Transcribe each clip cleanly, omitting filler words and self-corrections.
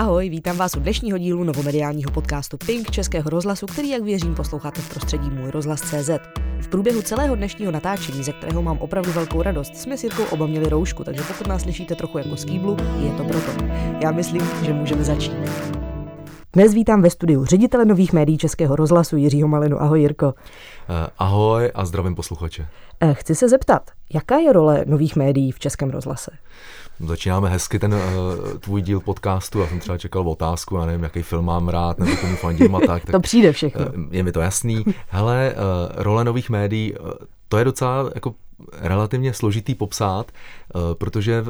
Ahoj, vítám vás u dnešního dílu novomediálního podcastu Pink Českého rozhlasu, který, jak věřím, posloucháte v prostředí Můj rozhlas.cz. V průběhu celého dnešního natáčení, ze kterého mám opravdu velkou radost, jsme s Jirkou oba měli roušku, takže pokud nás slyšíte trochu jako skýblu, je to proto. Já myslím, že můžeme začít. Dnes vítám ve studiu ředitele nových médií Českého rozhlasu Jiřího Malinu. Ahoj, Jirko. Ahoj a zdravím posluchače. Chci se zeptat, jaká je role nových médií v Českém rozhlase? Začínáme hezky ten tvůj díl podcastu. Já jsem třeba čekal otázku, já nevím, jaký film mám rád, nebo komu fandím a tak. To přijde všechno. Je mi to jasný. Hele, role nových médií, to je docela jako relativně složitý popsat, protože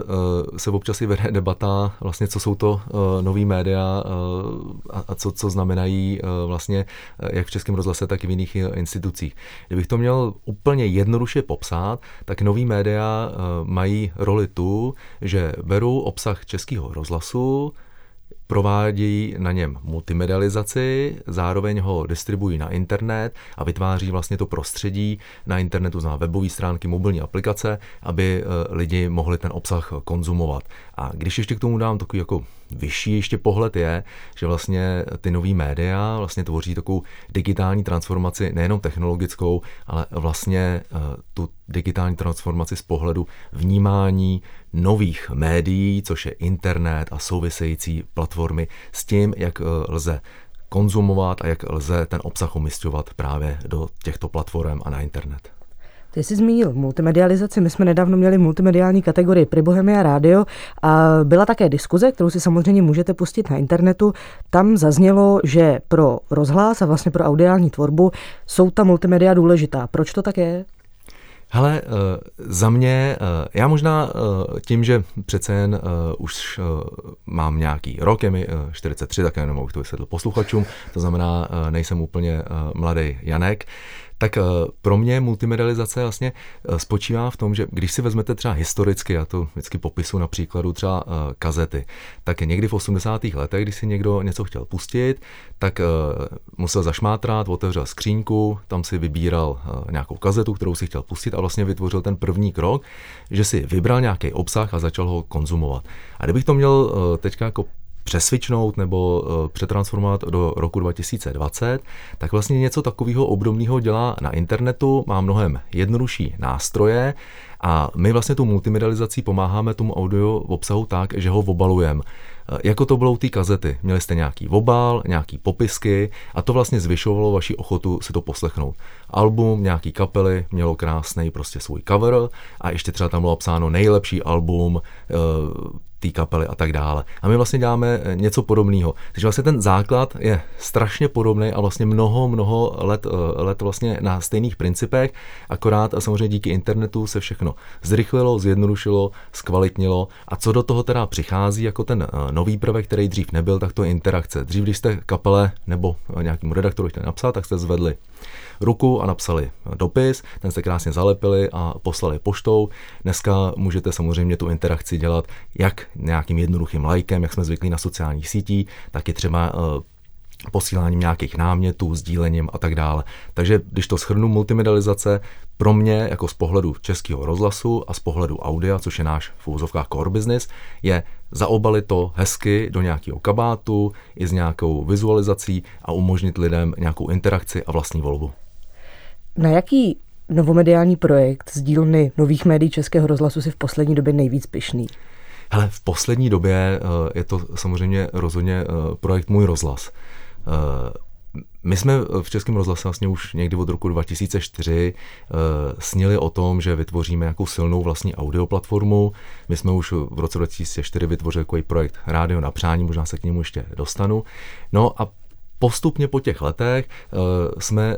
se občas i vede debata, vlastně, co jsou to nový média a co znamenají vlastně jak v Českém rozhlase, tak i v jiných institucích. Kdybych to měl úplně jednoduše popsat, tak nový média mají roli tu, že berou obsah Českého rozhlasu, provádějí na něm multimedializaci, zároveň ho distribuují na internet a vytváří vlastně to prostředí na internetu, znamená webové stránky, mobilní aplikace, aby lidi mohli ten obsah konzumovat. A když ještě k tomu dám takový jako vyšší ještě pohled, je, že vlastně ty nový média vlastně tvoří takovou digitální transformaci, nejenom technologickou, ale vlastně tu digitální transformaci z pohledu vnímání nových médií, což je internet a související platformy, s tím, jak lze konzumovat a jak lze ten obsah umisťovat právě do těchto platform a na internet. Ty jsi zmínil multimedializaci, my jsme nedávno měli multimediální kategorii pri Bohemia Rádio a byla také diskuze, kterou si samozřejmě můžete pustit na internetu. Tam zaznělo, že pro rozhlas a vlastně pro audiální tvorbu jsou ta multimedia důležitá. Proč to tak je? Hele, za mě, já možná tím, že přece jen už mám nějaký rok, je mi 43, tak jenom bych to vysvětlil posluchačům, to znamená, nejsem úplně mladý Janek, tak pro mě multimedializace vlastně spočívá v tom, že když si vezmete třeba historicky, já to vždycky popisu na příkladu třeba kazety, tak někdy v 80. letech, když si někdo něco chtěl pustit, tak musel zašmátrat, otevřel skříňku, tam si vybíral nějakou kazetu, kterou si chtěl pustit a vlastně vytvořil ten první krok, že si vybral nějaký obsah a začal ho konzumovat. A kdybych to měl teďka jako přesvičnout nebo přetransformovat do roku 2020, tak vlastně něco takového obdobného dělá na internetu, má mnohem jednodušší nástroje a my vlastně tu multimedializací pomáháme tomu audio obsahu tak, že ho obalujeme. Jako to bylo u té kazety, měli jste nějaký obal, nějaký popisky a to vlastně zvyšovalo vaši ochotu si to poslechnout. Album nějaký kapely mělo krásný prostě svůj cover a ještě třeba tam bylo psáno nejlepší album té kapely a tak dále. A my vlastně děláme něco podobného. Takže vlastně ten základ je strašně podobný a vlastně mnoho let vlastně na stejných principech, akorát a samozřejmě díky internetu se všechno zrychlilo, zjednodušilo, zkvalitnilo a co do toho teda přichází jako ten nový prvek, který dřív nebyl, tak to je interakce. Dřív, když jste kapele nebo nějakému redaktoru chtěli napsat, tak jste zvedli ruku a napsali dopis, ten se krásně zalepili a poslali poštou. Dneska můžete samozřejmě tu interakci dělat jak nějakým jednoduchým lajkem, jak jsme zvyklí na sociálních sítích, tak i třeba posíláním nějakých námětů, sdílením a tak dále. Takže když to shrnu, multimedializace pro mě jako z pohledu Českého rozhlasu a z pohledu audia, což je náš v uvozovkách core business, je zaobalit to hezky do nějakého kabátu i s nějakou vizualizací a umožnit lidem nějakou interakci a vlastní volbu. Na jaký novomediální projekt z dílny nových médií Českého rozhlasu si v poslední době nejvíc pyšný? Hele, v poslední době je to samozřejmě rozhodně projekt Můj rozhlas. My jsme v Českém rozhlase vlastně už někdy od roku 2004 snili o tom, že vytvoříme nějakou silnou vlastní audio platformu. My jsme už v roce 2004 vytvořili takový projekt Rádio na přání, možná se k němu ještě dostanu. No a postupně po těch letech jsme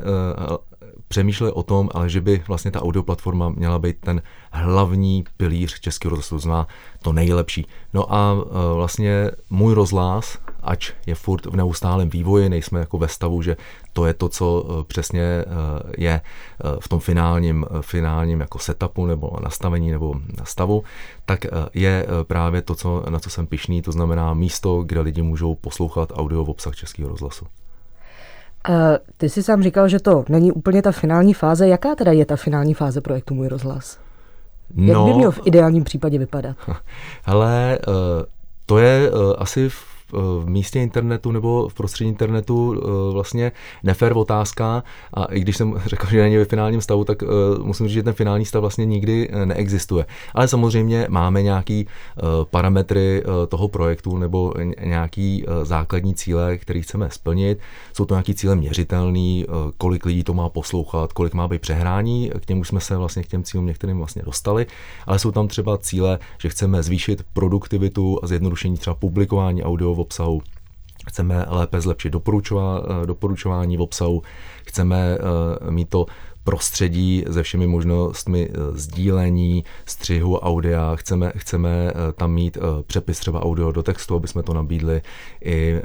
přemýšleli o tom, ale že by vlastně ta audio platforma měla být ten hlavní pilíř Českého rozhlasu, zná to nejlepší. No a vlastně Můj rozhlas, ač je furt v neustálém vývoji, nejsme jako ve stavu, že to je to, co přesně je v tom finálním jako setupu nebo nastavení nebo stavu, tak je právě to, na co jsem pyšný, to znamená místo, kde lidi můžou poslouchat audio v obsah Českého rozhlasu. Ty jsi sám říkal, že to není úplně ta finální fáze. Jaká teda je ta finální fáze projektu Můj rozhlas? Jak by měl v ideálním případě vypadat? Hele, to je asi v místě internetu nebo v prostředí internetu vlastně nefér otázka, a i když jsem řekl, že není ve finálním stavu, tak musím říct, že ten finální stav vlastně nikdy neexistuje. Ale samozřejmě máme nějaký parametry toho projektu nebo nějaký základní cíle, který chceme splnit. Jsou to nějaký cíle měřitelný, kolik lidí to má poslouchat, kolik má být přehrání, k němu jsme se vlastně k těm cílům některým vlastně dostali, ale jsou tam třeba cíle, že chceme zvýšit produktivitu a zjednodušení třeba publikování audio v obsahu. Chceme lépe zlepšit doporučování v obsahu, chceme mít to prostředí se všemi možnostmi sdílení, střihu audia, chceme tam mít přepis třeba audio do textu, aby jsme to nabídli i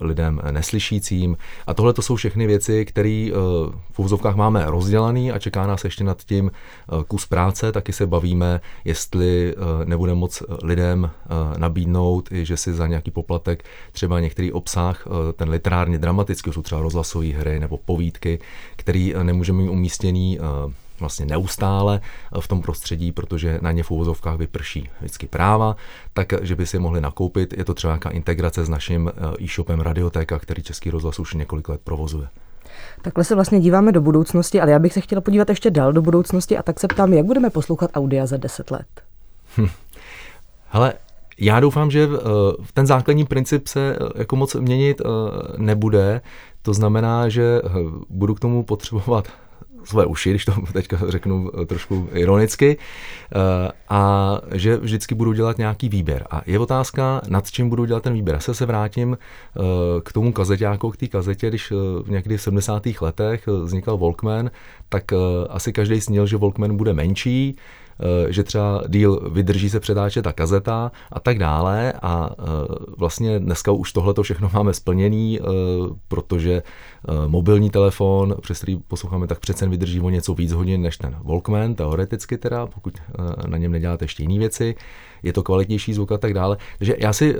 lidem neslyšícím. A tohle to jsou všechny věci, které v uvozovkách máme rozdělaný a čeká nás ještě nad tím kus práce. Taky se bavíme, jestli nebudeme moc lidem nabídnout, že si za nějaký poplatek třeba některý obsah, ten literárně dramatický, jsou třeba rozhlasové hry nebo povídky, který nemůžeme umístit vlastně neustále v tom prostředí, protože na ně v uvozovkách vyprší vždycky práva, takže by si je mohli nakoupit. Je to třeba nějaká integrace s naším e-shopem Radioteka, který Český rozhlas už několik let provozuje. Takhle se vlastně díváme do budoucnosti, ale já bych se chtěla podívat ještě dál do budoucnosti a tak se ptám, jak budeme poslouchat audia za 10 let? Hele, já doufám, že ten základní princip se jako moc měnit nebude. To znamená, že budu k tomu potřebovat své uši, když to teďka řeknu trošku ironicky, a že vždycky budu dělat nějaký výběr. A je otázka, nad čím budu dělat ten výběr. Já se vrátím k tomu kazeťáku, k té kazetě, když někdy v 70. letech vznikal Walkman, tak asi každý snil, že Walkman bude menší, že třeba díl vydrží se předáčet ta kazeta a tak dále, a vlastně dneska už tohleto všechno máme splněný, protože mobilní telefon, přes který posloucháme, tak přece vydrží o něco víc hodin než ten Walkman, teoreticky teda, pokud na něm neděláte ještě jiné věci, je to kvalitnější zvuk a tak dále. Takže já si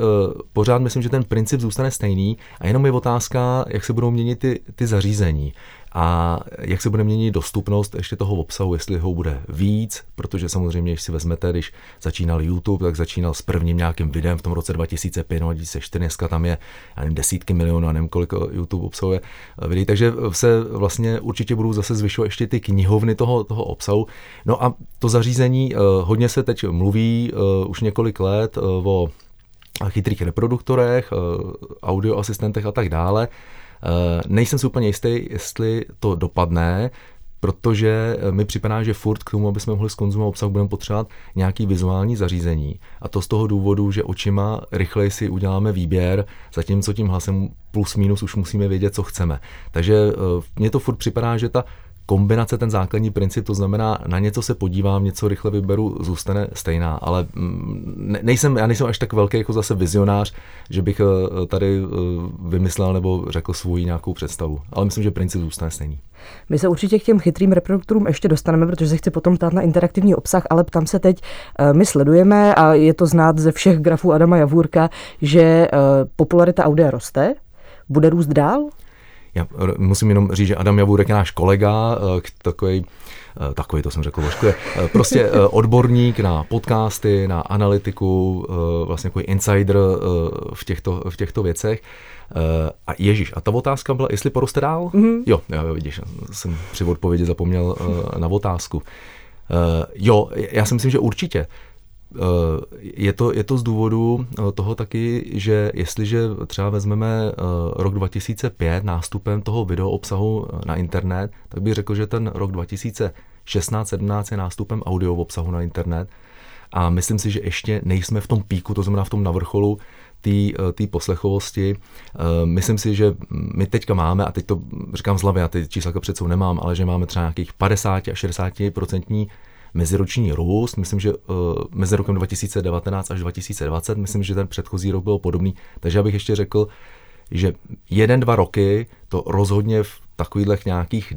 pořád myslím, že ten princip zůstane stejný a jenom je otázka, jak se budou měnit ty zařízení. A jak se bude měnit dostupnost ještě toho obsahu, jestli ho bude víc, protože samozřejmě, když si vezmete, když začínal YouTube, tak začínal s prvním nějakým videem v tom roce 2005, 2004, dneska tam je, já nevím, desítky milionů, a nevím, kolik YouTube obsahuje videí, takže se vlastně určitě budou zase zvyšovat ještě ty knihovny toho obsahu. No a to zařízení, hodně se teď mluví už několik let o chytrých reproduktorech, audio asistentech a tak dále. Nejsem si úplně jistý, jestli to dopadne, protože mi připadá, že furt k tomu, aby jsme mohli zkonzumovat obsah, budeme potřebovat nějaký vizuální zařízení. A to z toho důvodu, že očima rychleji si uděláme výběr, zatímco tím hlasem plus minus už musíme vědět, co chceme. Takže mně to furt připadá, že ta kombinace, ten základní princip, to znamená, na něco se podívám, něco rychle vyberu, zůstane stejná, ale já nejsem až tak velký jako zase vizionář, že bych tady vymyslel nebo řekl svůj nějakou představu, ale myslím, že princip zůstane stejný. My se určitě k těm chytrým reproduktorům ještě dostaneme, protože se chci potom ptát na interaktivní obsah, ale ptám se teď, my sledujeme a je to znát ze všech grafů Adama Javůrka, že popularita audia roste, bude růst dál? Já musím jenom říct, že Adam Javůrek je náš kolega, takový, to jsem řekl ošklivě, prostě odborník na podcasty, na analytiku, vlastně jako insider v těchto věcech. A ježíš, a ta otázka byla, jestli poroste dál? Mm-hmm. Jo, vidíš, jsem při odpovědi zapomněl na otázku. Jo, já si myslím, že určitě. Je to z důvodu toho taky, že jestliže třeba vezmeme rok 2005 nástupem toho video obsahu na internet, tak bych řekl, že ten rok 2016-17 je nástupem audio obsahu na internet a myslím si, že ještě nejsme v tom píku, to znamená v tom navrcholu té poslechovosti. Myslím si, že my teďka máme, a teď to říkám z hlavy, já ty čísla před sebou nemám, ale že máme třeba nějakých 50 a 60% meziroční růst, myslím, že mezi rokem 2019 až 2020, myslím, že ten předchozí rok byl podobný, takže já bych ještě řekl, že 1-2 roky to rozhodně v takových nějakých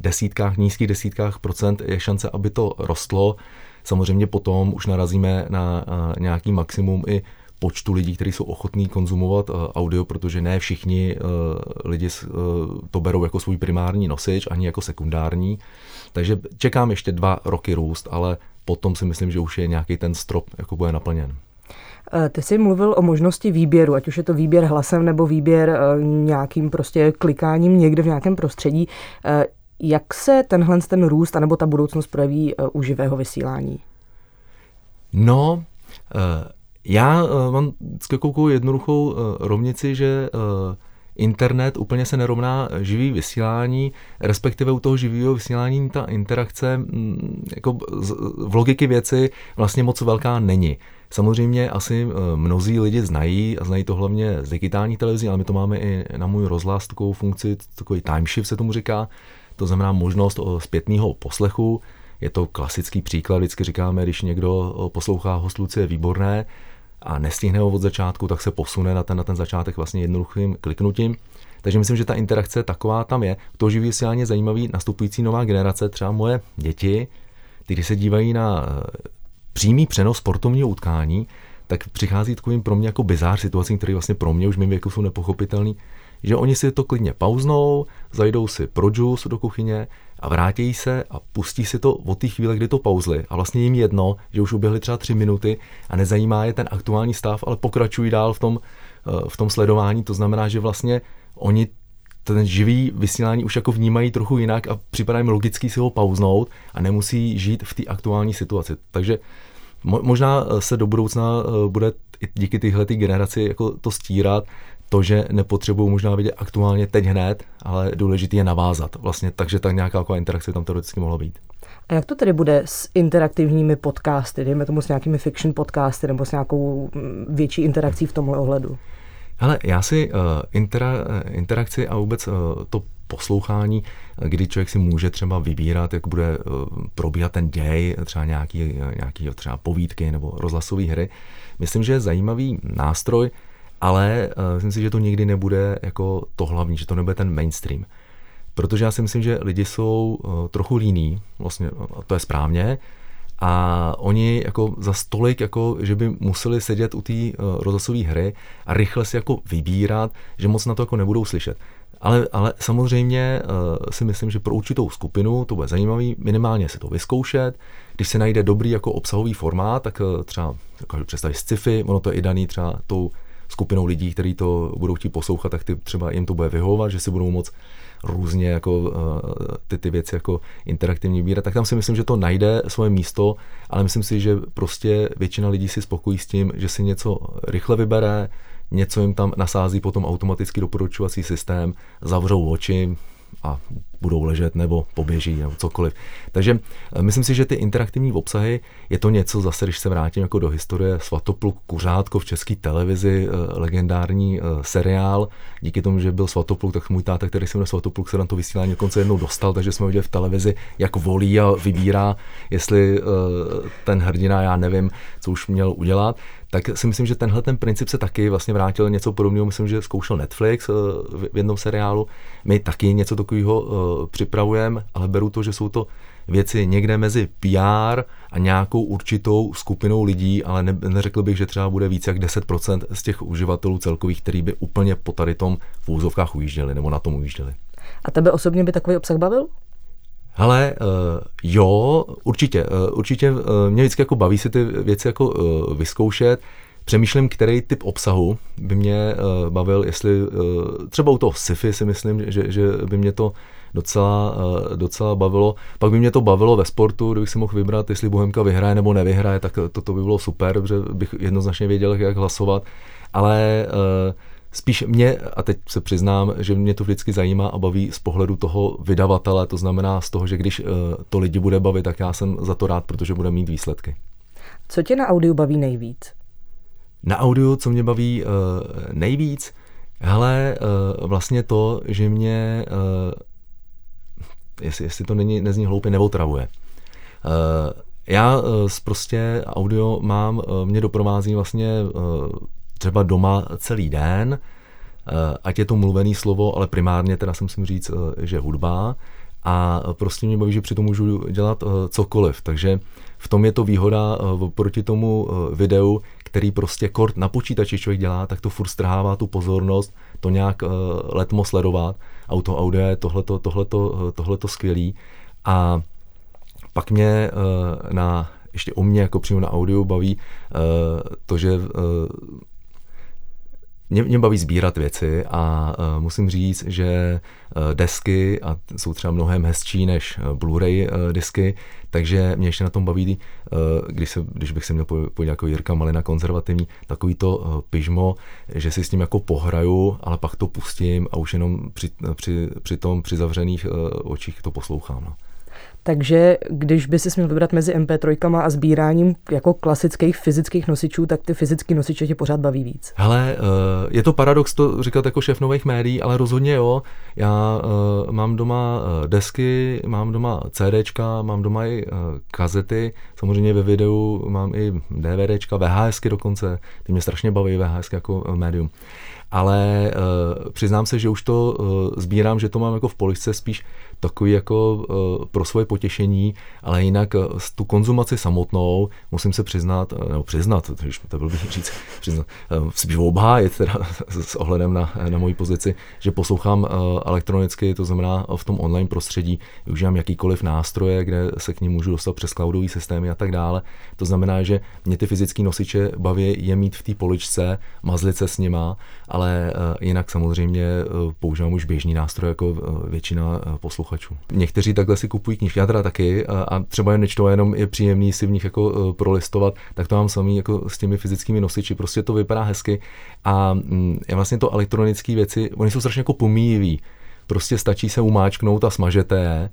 nízkých desítkách procent je šance, aby to rostlo. Samozřejmě potom už narazíme na nějaký maximum i počtu lidí, kteří jsou ochotní konzumovat audio, protože ne všichni lidi to berou jako svůj primární nosič, ani jako sekundární. Takže čekám ještě 2 roky růst, ale potom si myslím, že už je nějaký ten strop, jako bude naplněn. Ty jsi mluvil o možnosti výběru, ať už je to výběr hlasem nebo výběr nějakým prostě klikáním někde v nějakém prostředí. Jak se tenhle ten růst anebo ta budoucnost projeví u živého vysílání? No, já mám s takovou jednoduchou rovnici, že internet úplně se nerovná živý vysílání, respektive u toho živého vysílání ta interakce jako v logiky věci vlastně moc velká není. Samozřejmě asi mnozí lidi znají a znají to hlavně z digitální televize, ale my to máme i na Můj rozhlas takovou funkci, takový time shift se tomu říká, to znamená možnost zpětného poslechu. Je to klasický příklad, vždycky říkáme, když někdo poslouchá Host Lucie Výborné a nestihne ho od začátku, tak se posune na ten začátek vlastně jednoduchým kliknutím. Takže myslím, že ta interakce taková tam je. To živý vysílání je zajímavý, nastupující nová generace, třeba moje děti, ty, když se dívají na přímý přenos sportovního utkání, tak přichází takovým pro mě jako bizár situacím, které vlastně pro mě už v mém věku jsou nepochopitelný, že oni si to klidně pauznou, zajdou si pro džus do kuchyně a vrátí se a pustí si to od té chvíle, kdy to pauzli. A vlastně jim jedno, že už uběhly třeba 3 minuty a nezajímá je ten aktuální stav, ale pokračují dál v tom sledování. To znamená, že vlastně oni ten živý vysílání už jako vnímají trochu jinak a připadá jim logicky si ho pauznout a nemusí žít v té aktuální situaci. Takže možná se do budoucna bude díky tyhle generaci jako to stírat, to, že nepotřebují možná vidět aktuálně teď hned, ale důležité je navázat. Vlastně, takže tak nějaká interakce tam teoreticky mohla být. A jak to tedy bude s interaktivními podcasty, dejme tomu s nějakými fiction podcasty nebo s nějakou větší interakcí v tomhle ohledu? Hele, já si interakci a vůbec to poslouchání, kdy člověk si může třeba vybírat, jak bude probíhat ten děj, třeba nějaký třeba povídky nebo rozhlasové hry. Myslím, že je zajímavý nástroj, ale myslím si, že to nikdy nebude jako to hlavní, že to nebude ten mainstream. Protože já si myslím, že lidi jsou trochu líní, vlastně a to je správně, a oni jako za stolik, jako, že by museli sedět u té rozhlasové hry a rychle si jako vybírat, že moc na to jako nebudou slyšet. Ale samozřejmě si myslím, že pro určitou skupinu to bude zajímavý, minimálně si to vyzkoušet. Když se najde dobrý jako obsahový formát, tak třeba dokážu představit sci-fi, ono to je i daný třeba tou skupinou lidí, kteří to budou chtít poslouchat, tak ty třeba jim to bude vyhovovat, že si budou moc různě jako ty věci jako interaktivní vybírat. Tak tam si myslím, že to najde svoje místo, ale myslím si, že prostě většina lidí si spokojí s tím, že si něco rychle vybere, něco jim tam nasází potom automaticky doporučovací systém, zavřou oči a budou ležet nebo poběží nebo cokoliv. Takže myslím si, že ty interaktivní obsahy je to něco, zase když se vrátím jako do historie, Svatopluk Kuřátko v České televizi, legendární seriál. Díky tomu, že byl Svatopluk, tak můj táta, který se jmenuje Svatopluk, se na to vysílání dokonce jednou dostal, takže jsme viděli v televizi, jak volí a vybírá, jestli ten hrdina, já nevím, co už měl udělat. Tak si myslím, že tenhle ten princip se taky vlastně vrátil, něco podobného, myslím, že zkoušel Netflix v jednom seriálu. My taky něco takového připravujeme, ale beru to, že jsou to věci někde mezi PR a nějakou určitou skupinou lidí, ale neřekl bych, že třeba bude víc jak 10% z těch uživatelů celkových, který by úplně po tady tom v úzovkách ujížděli nebo na tom ujížděli. A tebe osobně by takový obsah bavil? Hele, jo, určitě mě vždycky jako baví si ty věci jako vyzkoušet. Přemýšlím, který typ obsahu by mě bavil, jestli třeba u toho sci-fi si myslím, že by mě to docela bavilo. Pak by mě to bavilo ve sportu, kdybych si mohl vybrat, jestli Bohemka vyhraje nebo nevyhraje, tak to by bylo super, protože bych jednoznačně věděl, jak hlasovat. Ale spíš mě, a teď se přiznám, že mě to vždycky zajímá a baví z pohledu toho vydavatele, to znamená z toho, že když to lidi bude bavit, tak já jsem za to rád, protože bude mít výsledky. Co tě na audiu baví nejvíc? Na audiu, co mě baví nejvíc? Hele, vlastně to, že mě, jestli to nezní hloupě, neotravuje. Já prostě audio mám, mě doprovází vlastně třeba doma celý den, ať je to mluvený slovo, ale primárně teda si musím říct, že hudba a prostě mě baví, že přitom můžu dělat cokoliv, takže v tom je to výhoda proti tomu videu, který prostě kort na počítači člověk dělá, tak to furt strhává tu pozornost, to nějak letmo sledovat, auto, audio je tohleto skvělý a pak mě na ještě o mě jako přímo na audio baví to, že mě baví sbírat věci a musím říct, že desky a jsou třeba mnohem hezčí než Blu-ray desky, takže mě ještě na tom baví, když bych si měl pojít jako Jirka Malina konzervativní, takový to pyžmo, že si s ním jako pohraju, ale pak to pustím a už jenom při zavřených očích to poslouchám. No. Takže když by si měl vybrat mezi MP3 a sbíráním jako klasických fyzických nosičů, tak ty fyzické nosiče tě pořád baví víc. Hele, je to paradox to říkat jako šéf nových médií, ale rozhodně jo. Já mám doma desky, mám doma CDčka, mám doma i kazety, samozřejmě ve videu mám i DVDčka, VHSky dokonce, ty mě strašně baví VHSky jako médium. Ale přiznám se, že už to sbírám, že to mám jako v poličce spíš takový jako pro svoje potěšení, ale jinak tu konzumaci samotnou musím se přiznat, nebo přiznat, když to byl bych říct, přiznat, spíš obhájit teda s ohledem na moji pozici, že poslouchám elektronicky, to znamená v tom online prostředí, využívám jakýkoliv nástroje, kde se k nim můžu dostat přes cloudový systémy a tak dále. To znamená, že mě ty fyzické nosiče baví je mít v té poličce, mazlit se s nima, ale jinak samozřejmě používám už běžný nástroj jako většina posluchačů. Někteří takhle si kupují knížky, já teda taky, a třeba je nečtou, jenom je příjemný si v nich jako prolistovat, tak to mám samý jako s těmi fyzickými nosiči, prostě to vypadá hezky a vlastně to elektronické věci, oni jsou strašně jako pomíjivý, prostě stačí se umáčknout a smažete je,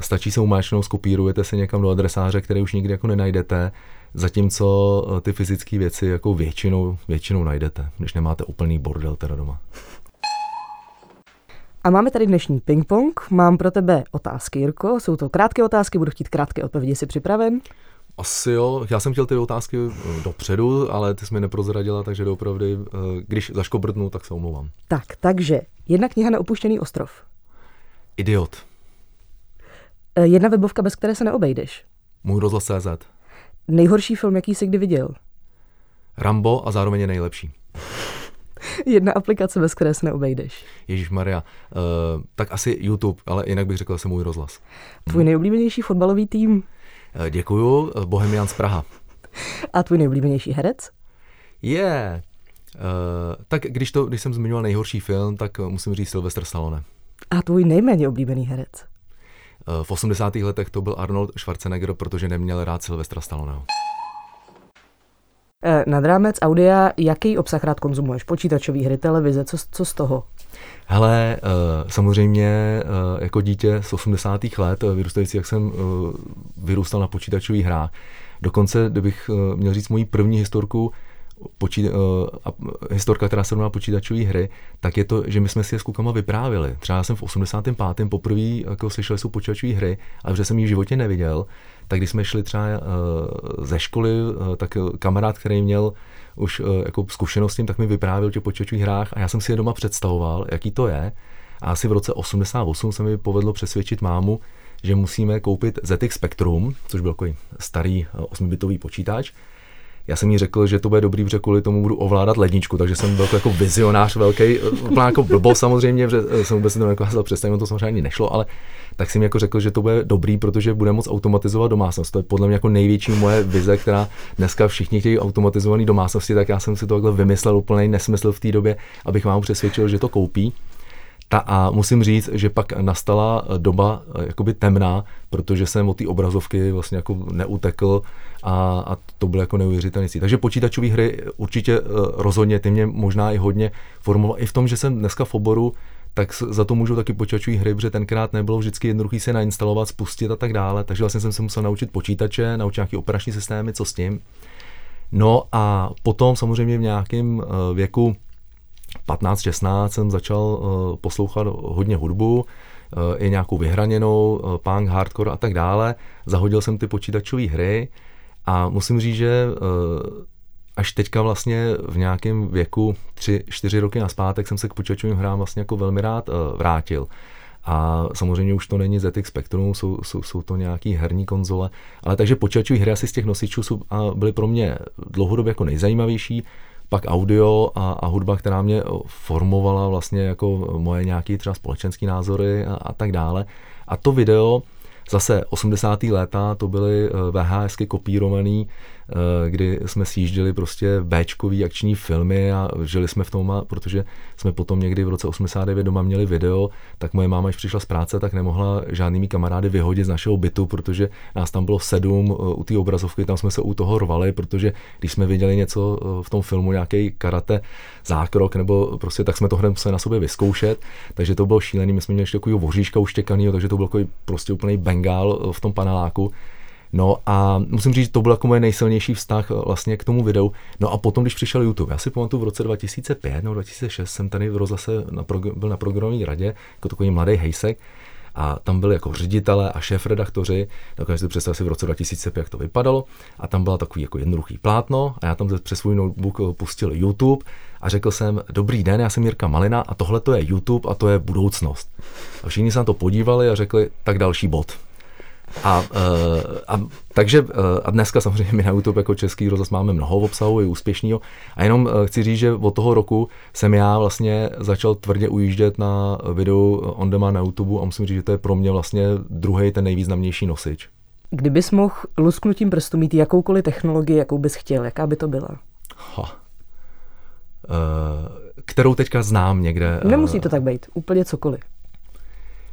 stačí se umáčknout, skopírujete se někam do adresáře, který už nikdy jako nenajdete, zatímco ty fyzické věci jako většinou najdete, když nemáte úplný bordel teda doma. A máme tady dnešní ping-pong. Mám pro tebe otázky, Jirko. Jsou to krátké otázky, budu chtít krátké odpovědi. Jsi připraven? Asi jo. Já jsem chtěl ty otázky dopředu, ale ty jsi mi neprozradila, takže doopravdy, když zaškobrtnu, tak se omlouvám. Takže jedna kniha na opuštěný ostrov. Idiot. Jedna webovka, bez které se neobejdeš. Můj rozhlas.cz. Nejhorší film, jaký jsi kdy viděl? Rambo a zároveň je nejlepší. Jedna aplikace, bez které se neobejdeš. Ježišmarja, tak asi YouTube, ale jinak bych řekl asi Můj rozhlas. Tvůj nejoblíbenější fotbalový tým? Děkuju, Bohemian Praha. A tvůj nejoblíbenější herec? Tak když jsem zmiňoval nejhorší film, tak musím říct Silvester Stallone. A tvůj nejméně oblíbený herec? V 80. letech to byl Arnold Schwarzenegger, protože neměl rád Silvestra Stalloneho. Nad rámec audia, jaký obsah rád konzumuješ? Počítačové hry, televize, co z toho? Hele, samozřejmě jako dítě z 80. let, vyrůstající, jak jsem vyrůstal na počítačových hrách. Dokonce, kdybych měl říct moji první historku, historka, která se rovná počítačové hry, tak je to, že my jsme si je s klukama vyprávěli. Třeba jsem v 85. poprvé jako slyšel, jsou počítačové hry, ale protože jsem ji v životě neviděl, tak když jsme šli třeba ze školy, tak kamarád, který měl už jako zkušenost s tím, tak mi vyprávěl o těch počítačových hrách a já jsem si je doma představoval, jaký to je. A asi v roce 88 se mi povedlo přesvědčit mámu, že musíme koupit ZX Spectrum, což byl takový starý 8-bitový počítač. Já jsem jí řekl, že to bude dobrý, protože kvůli tomu budu ovládat ledničku, takže jsem byl jako vizionář velký, plán jako blbost samozřejmě, že jsem vůbec si to nekázal představit, to samozřejmě ani nešlo, ale tak jsem jako řekl, že to bude dobrý, protože bude moc automatizovat domácnost. To je podle mě jako největší moje vize, která dneska všichni chtějí automatizované domácnosti, tak já jsem si to takhle vymyslel, úplný nesmysl v té době, abych vám přesvědčil, že to koupí. A musím říct, že pak nastala doba jakoby temná, protože jsem od té obrazovky vlastně jako neutekl a to bylo jako neuvěřitelné. Takže počítačové hry určitě rozhodně, ty mě možná i hodně formoval. I v tom, že jsem dneska v oboru, tak za to můžu taky počítačové hry, protože tenkrát nebylo vždycky jednoduché se nainstalovat, spustit a tak dále. Takže vlastně jsem se musel naučit počítače, naučit nějaký operační systémy, co s tím. No a potom samozřejmě v nějakém věku 15-16 jsem začal poslouchat hodně hudbu, i nějakou vyhraněnou, punk, hardcore a tak dále. Zahodil jsem ty počítačové hry a musím říct, že až teďka vlastně v nějakém věku 3-4 roky nazpátek jsem se k počítačovým hrám vlastně jako velmi rád vrátil. A samozřejmě už to není ZX Spectrum, jsou to nějaký herní konzole, ale takže počítačové hry asi z těch nosičů byly pro mě dlouhodobě jako nejzajímavější. Pak audio a hudba, která mě formovala vlastně jako moje nějaké třeba společenské názory a tak dále. A to video Zase 80. léta to byly VHSky kopírovaný, kdy jsme sjížděli prostě béčkový akční filmy a žili jsme v tom, protože jsme potom někdy v roce 89 doma měli video, tak moje máma, když přišla z práce, tak nemohla žádnými kamarády vyhodit z našeho bytu, protože nás tam bylo 7 u té obrazovky, tam jsme se u toho rvali, protože když jsme viděli něco v tom filmu, nějaký karate zákrok, nebo prostě tak jsme to hned museli na sobě vyzkoušet, takže to bylo šílený, my jsme měli ještě takovýho voříška uštěkanýho, takže to byl takový prostě úplný bengál v tom paneláku. No a musím říct, to byl jako moje nejsilnější vztah vlastně k tomu videu. No a potom, když přišel YouTube, já si pamatuju v roce 2005 nebo 2006 jsem tady v rozhlase byl na programový radě, jako takový mladý hejsek, a tam byli jako ředitelé a šéfredaktoři, takže si představ si v roce 2005, jak to vypadalo, a tam byla takový jako jednoduchý plátno a já tam přes svůj notebook pustil YouTube a řekl jsem: dobrý den, já jsem Jirka Malina a tohle to je YouTube a to je budoucnost. A všichni se na to podívali a řekli: tak další bod. A dneska samozřejmě my na YouTube jako Český rozhlas máme mnoho obsahu, je úspěšného. A jenom chci říct, že od toho roku jsem já vlastně začal tvrdě ujíždět na videu on demand na YouTube a musím říct, že to je pro mě vlastně druhý ten nejvýznamnější nosič. Kdybys mohl lusknutím prstu mít jakoukoliv technologii, jakou bys chtěl, jaká by to byla? Kterou teďka znám někde. Nemusí to tak být, úplně cokoliv.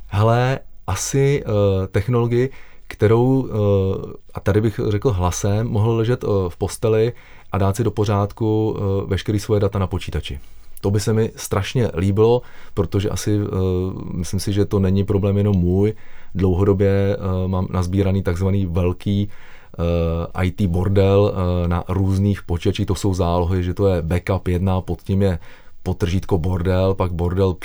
Hele, asi technologii, kterou, a tady bych řekl hlasem, mohl ležet v posteli a dát si do pořádku veškeré svoje data na počítači. To by se mi strašně líbilo, protože asi, myslím si, že to není problém jenom můj. Dlouhodobě mám nazbíraný takzvaný velký IT bordel na různých počítačích. To jsou zálohy, že to je backup 1, pod tím je podtržítko bordel, pak bordel,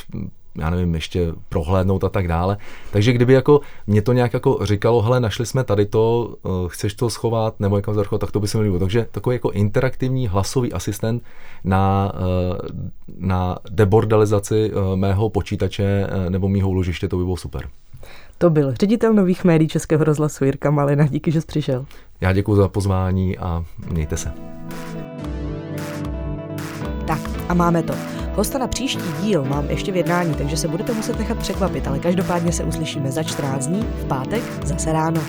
já nevím, ještě prohlédnout a tak dále. Takže kdyby jako mě to nějak jako říkalo: hele, našli jsme tady to, chceš to schovat nebo někam zarchovat, tak to by se mi líbilo. Takže takový jako interaktivní hlasový asistent na debordalizaci mého počítače nebo mýho úložiště, to by bylo super. To byl ředitel nových médií Českého rozhlasu Jirka Malina. Díky, že jsi přišel. Já děkuji za pozvání a mějte se. Tak a máme to. Hosta na příští díl mám ještě v jednání, takže se budete muset nechat překvapit, ale každopádně se uslyšíme za 14 dní, v pátek, zase ráno.